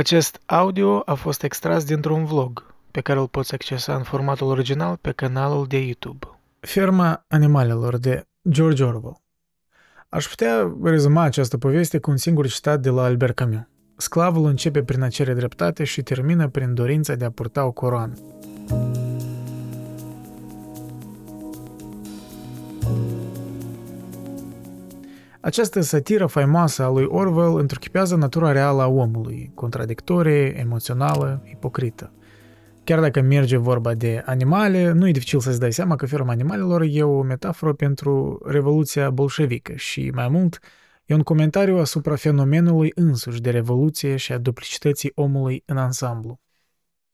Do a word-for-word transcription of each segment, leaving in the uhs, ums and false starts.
Acest audio a fost extras dintr-un vlog pe care îl poți accesa în formatul original pe canalul de YouTube. Ferma animalelor de George Orwell. Aș putea rezuma această poveste cu un singur citat de la Albert Camus. Sclavul începe prin a cere dreptate și termină prin dorința de a purta o coroană. Această satiră faimoasă a lui Orwell întruchipează natura reală a omului, contradictorie, emoțională, ipocrită. Chiar dacă merge vorba de animale, nu e dificil să-ți dai seama că ferma animalelor e o metaforă pentru Revoluția Bolșevică și, mai mult, e un comentariu asupra fenomenului însuși de revoluție și a duplicității omului în ansamblu.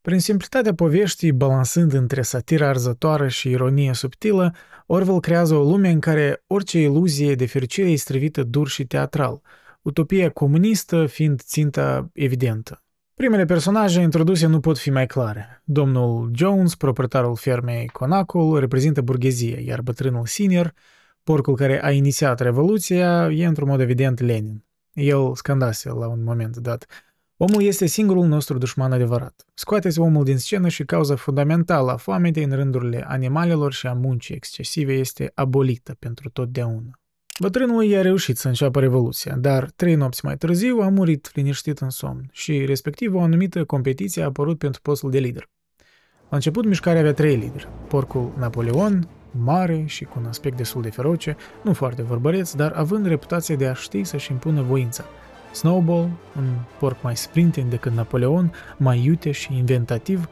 Prin simplitatea poveștii, balansând între satira arzătoare și ironie subtilă, Orwell creează o lume în care orice iluzie de fericire e strivită dur și teatral, utopia comunistă fiind ținta evidentă. Primele personaje introduse nu pot fi mai clare. Domnul Jones, proprietarul fermei Conacul, reprezintă burghezie, iar bătrânul Senior, porcul care a inițiat revoluția, e într-un mod evident Lenin. El scandase la un moment dat: omul este singurul nostru dușman adevărat. Scoateți omul din scenă și cauza fundamentală a foametei în rândurile animalelor și a muncii excesive este abolită pentru totdeauna. Bătrânul i-a reușit să înceapă revoluția, dar trei nopți mai târziu a murit liniștit în somn și, respectiv, o anumită competiție a apărut pentru postul de lider. La început, mișcarea avea trei lideri. Porcul Napoleon, mare și cu un aspect destul de feroce, nu foarte vorbăreț, dar având reputația de a ști să-și impună voința. Snowball, un porc mai sprinten decât Napoleon, mai iute și inventativ,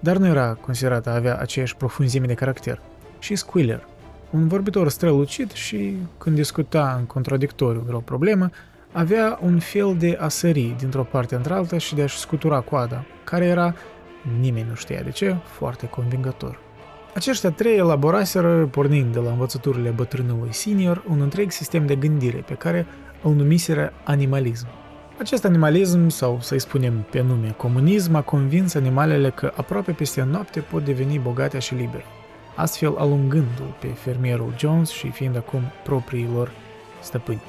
dar nu era considerat a avea aceeași profunzime de caracter. Și Squealer, un vorbitor strălucit și, când discuta în contradictoriu vreo problemă, avea un fel de a sări dintr-o parte într-alta și de a-și scutura coada, care era, nimeni nu știa de ce, foarte convingător. Aceștia trei elaboraseră, pornind de la învățăturile bătrânului Senior, un întreg sistem de gândire pe care îl numiseră animalism. Acest animalism, sau să-i spunem pe nume comunism, a convins animalele că aproape peste noapte pot deveni bogate și libere, astfel alungându-l pe fermierul Jones și fiind acum proprii lor stăpâni.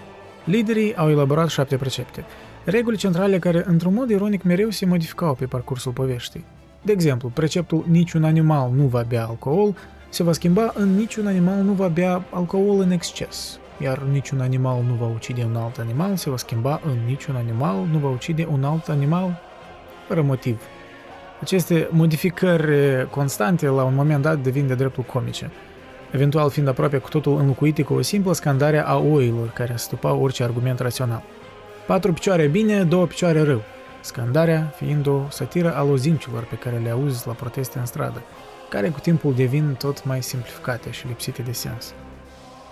Liderii au elaborat șapte precepte, reguli centrale care, într-un mod ironic, mereu se modificau pe parcursul poveștii. De exemplu, preceptul niciun animal nu va bea alcool se va schimba în niciun animal nu va bea alcool în exces, iar niciun animal nu va ucide un alt animal se va schimba în niciun animal nu va ucide un alt animal fără motiv. Aceste modificări constante la un moment dat devin de dreptul comice, eventual fiind aproape cu totul înlocuite cu o simplă scandare a oilor care astupau orice argument rațional. Patru picioare bine, două picioare rău, scandarea fiind o satiră a lozincilor pe care le auzi la proteste în stradă, care cu timpul devin tot mai simplificate și lipsite de sens.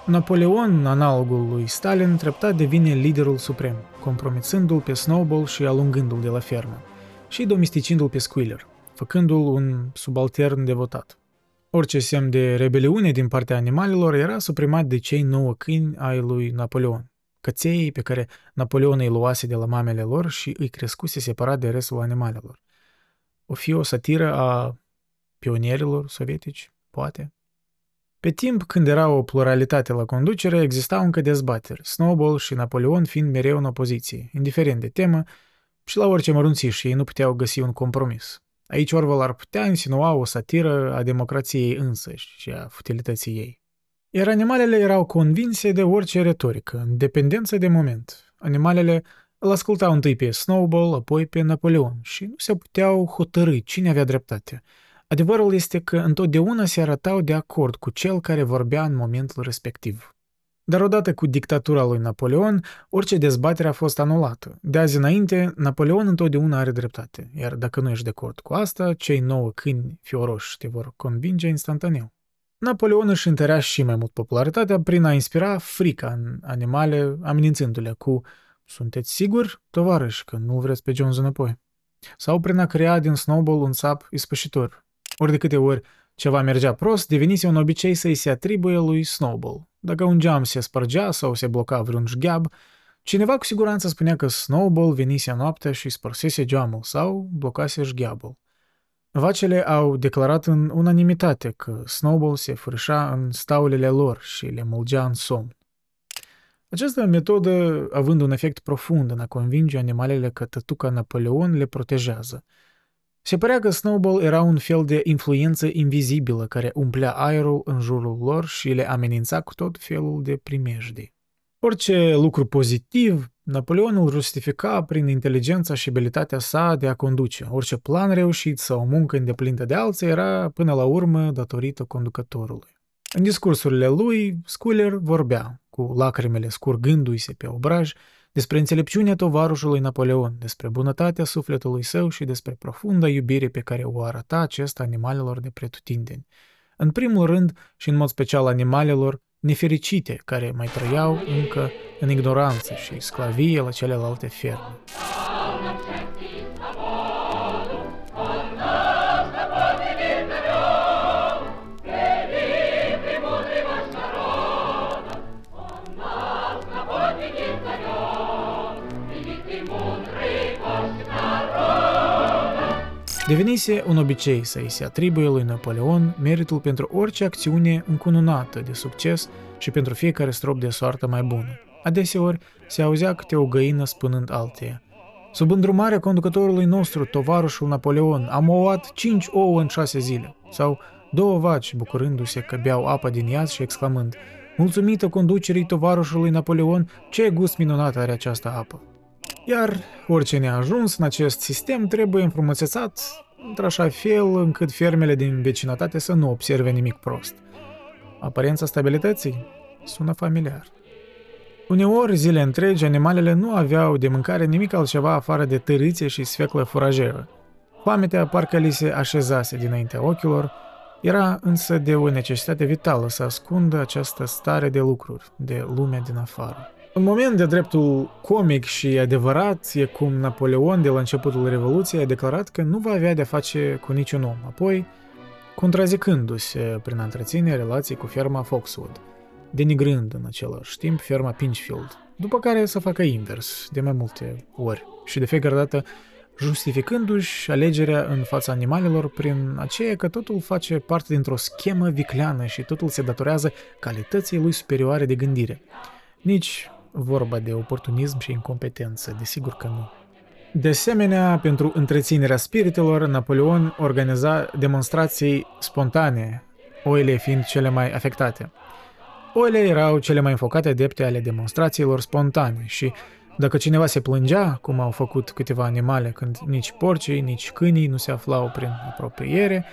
Napoleon, analogul lui Stalin, treptat devine liderul suprem, compromițându-l pe Snowball și alungându-l de la fermă, și domesticindu-l pe Squealer, făcându-l un subaltern devotat. Orice semn de rebeliune din partea animalelor era suprimat de cei nouă câini ai lui Napoleon, căței pe care Napoleon îi luase de la mamele lor și îi crescuse separat de restul animalelor. O fi o satiră a pionierilor sovietici, poate? Pe timp când era o pluralitate la conducere, existau încă dezbateri, Snowball și Napoleon fiind mereu în opoziție, indiferent de temă, și la orice mărunțiș ei nu puteau găsi un compromis. Aici Orwell ar putea insinua o satiră a democrației însăși și a futilității ei. Iar animalele erau convinse de orice retorică, în dependență de moment. Animalele îl ascultau întâi pe Snowball, apoi pe Napoleon și nu se puteau hotărî cine avea dreptate. Adevărul este că întotdeauna se arătau de acord cu cel care vorbea în momentul respectiv. Dar odată cu dictatura lui Napoleon, orice dezbatere a fost anulată. De azi înainte, Napoleon întotdeauna are dreptate, iar dacă nu ești de acord cu asta, cei nouă câini fioroși te vor convinge instantaneu. Napoleon își întărea și mai mult popularitatea prin a inspira frica în animale, amenințându-le cu „Sunteți siguri, tovarăși, că nu vreți pe Jones înapoi?” sau prin a crea din Snowball un sap ispășitor. Ori de câte ori ceva mergea prost, devenise un obicei să-i se atribuie lui Snowball. Dacă un geam se spărgea sau se bloca vreun jgheab, cineva cu siguranță spunea că Snowball venise noaptea și spărsese geamul sau blocase jgheabul. Vacele au declarat în unanimitate că Snowball se furișa în staulele lor și le mulgea în somn. Această metodă, având un efect profund în a convinge animalele că tătuca Napoleon le protejează. Se părea că Snowball era un fel de influență invizibilă care umplea aerul în jurul lor și le amenința cu tot felul de primejdii. Orice lucru pozitiv, Napoleon îl justifica prin inteligența și abilitatea sa de a conduce. Orice plan reușit sau o muncă îndeplinită de alții era, până la urmă, datorită conducătorului. În discursurile lui, Schuyler vorbea, cu lacrimele scurgându-i-se pe obraj, despre înțelepciunea tovarușului Napoleon, despre bunătatea sufletului său și despre profunda iubire pe care o arăta acesta animalelor de pretutindeni. În primul rând și în mod special animalelor nefericite, care mai trăiau încă în ignoranță și sclavie la celelalte ferme. Devenise un obicei să îi se atribuie lui Napoleon meritul pentru orice acțiune încununată de succes și pentru fiecare strop de soartă mai bună. Adeseori se auzea câte o găină spunând alteia: sub îndrumarea conducătorului nostru, tovarușul Napoleon, am ouat cinci ouă în șase zile. Sau două vaci, bucurându-se că beau apa din iaz și exclamând: mulțumită conducerii tovarușului Napoleon, ce gust minunat are această apă. Iar orice neajuns în acest sistem trebuie înfrumusețat într-așa fel încât fermele din vecinătate să nu observe nimic prost. Aparența stabilității sună familiar. Uneori, zile întregi, animalele nu aveau de mâncare nimic altceva afară de târâțe și sfeclă furajeră. Foametea parcă li se așezase dinaintea ochilor, era însă de o necesitate vitală să ascundă această stare de lucruri, de lumea din afară. Un moment de dreptul comic și adevărat e cum Napoleon, de la începutul Revoluției, a declarat că nu va avea de-a face cu niciun om, apoi contrazicându-se prin a întreține relații cu ferma Foxwood, denigrând în același timp ferma Pinchfield, după care să facă invers de mai multe ori și de fiecare dată justificându-și alegerea în fața animalelor prin aceea că totul face parte dintr-o schemă vicleană și totul se datorează calității lui superioare de gândire. Nici vorba de oportunism și incompetență, desigur că nu. De asemenea, pentru întreținerea spiritelor, Napoleon organiza demonstrații spontane, oile fiind cele mai afectate. Oile erau cele mai înfocate adepte ale demonstrațiilor spontane și, dacă cineva se plângea, cum au făcut câteva animale când nici porcii, nici câinii nu se aflau prin apropiere,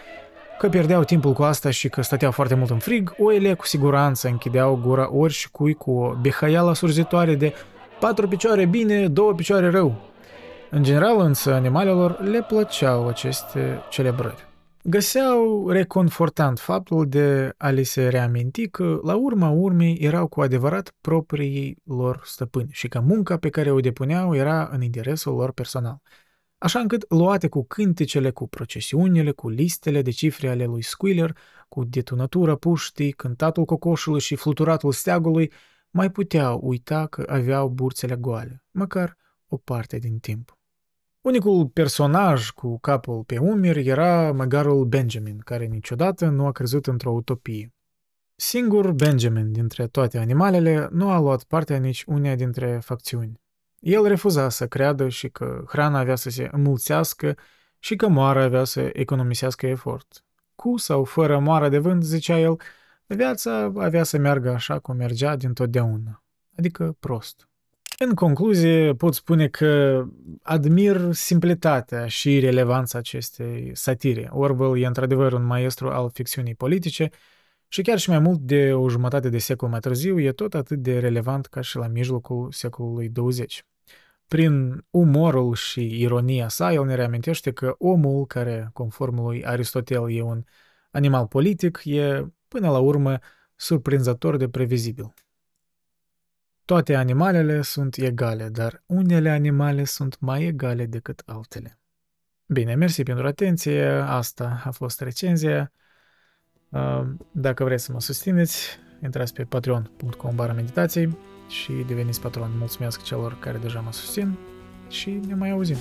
că pierdeau timpul cu asta și că stăteau foarte mult în frig, oile cu siguranță închideau gura ori și cui cu o behaială surzitoare de patru picioare bine, două picioare rău. În general însă animalelor le plăceau aceste celebrări. Găseau reconfortant faptul de a li se reaminti că la urma urmei erau cu adevărat proprii lor stăpâni și că munca pe care o depuneau era în interesul lor personal. Așa încât, luate cu cântecele, cu procesiunile, cu listele de cifre ale lui Schuyler, cu detunătura puștii, cântatul cocoșului și fluturatul steagului, mai puteau uita că aveau burțele goale, măcar o parte din timp. Unicul personaj cu capul pe umeri era măgarul Benjamin, care niciodată nu a crezut într-o utopie. Singur Benjamin, dintre toate animalele, nu a luat parte nici unea dintre facțiuni. El refuza să creadă și că hrana avea să se înmulțească și că moara avea să economisească efort. Cu sau fără moara de vânt, zicea el, viața avea să meargă așa cum mergea dintotdeauna, adică prost. În concluzie, pot spune că admir simplitatea și relevanța acestei satire. Orwell e într-adevăr un maestru al ficțiunii politice și chiar și mai mult de o jumătate de secol mai târziu e tot atât de relevant ca și la mijlocul secolului douăzeci. Prin umorul și ironia sa, el ne reamintește că omul, care, conform lui Aristotel, e un animal politic, e, până la urmă, surprinzător de previzibil. Toate animalele sunt egale, dar unele animale sunt mai egale decât altele. Bine, mersi pentru atenție, asta a fost recenzia. Dacă vreți să mă susțineți, intrați pe patreon punct com bară meditații și deveniți patron. Mulțumesc celor care deja mă susțin și ne mai auzim!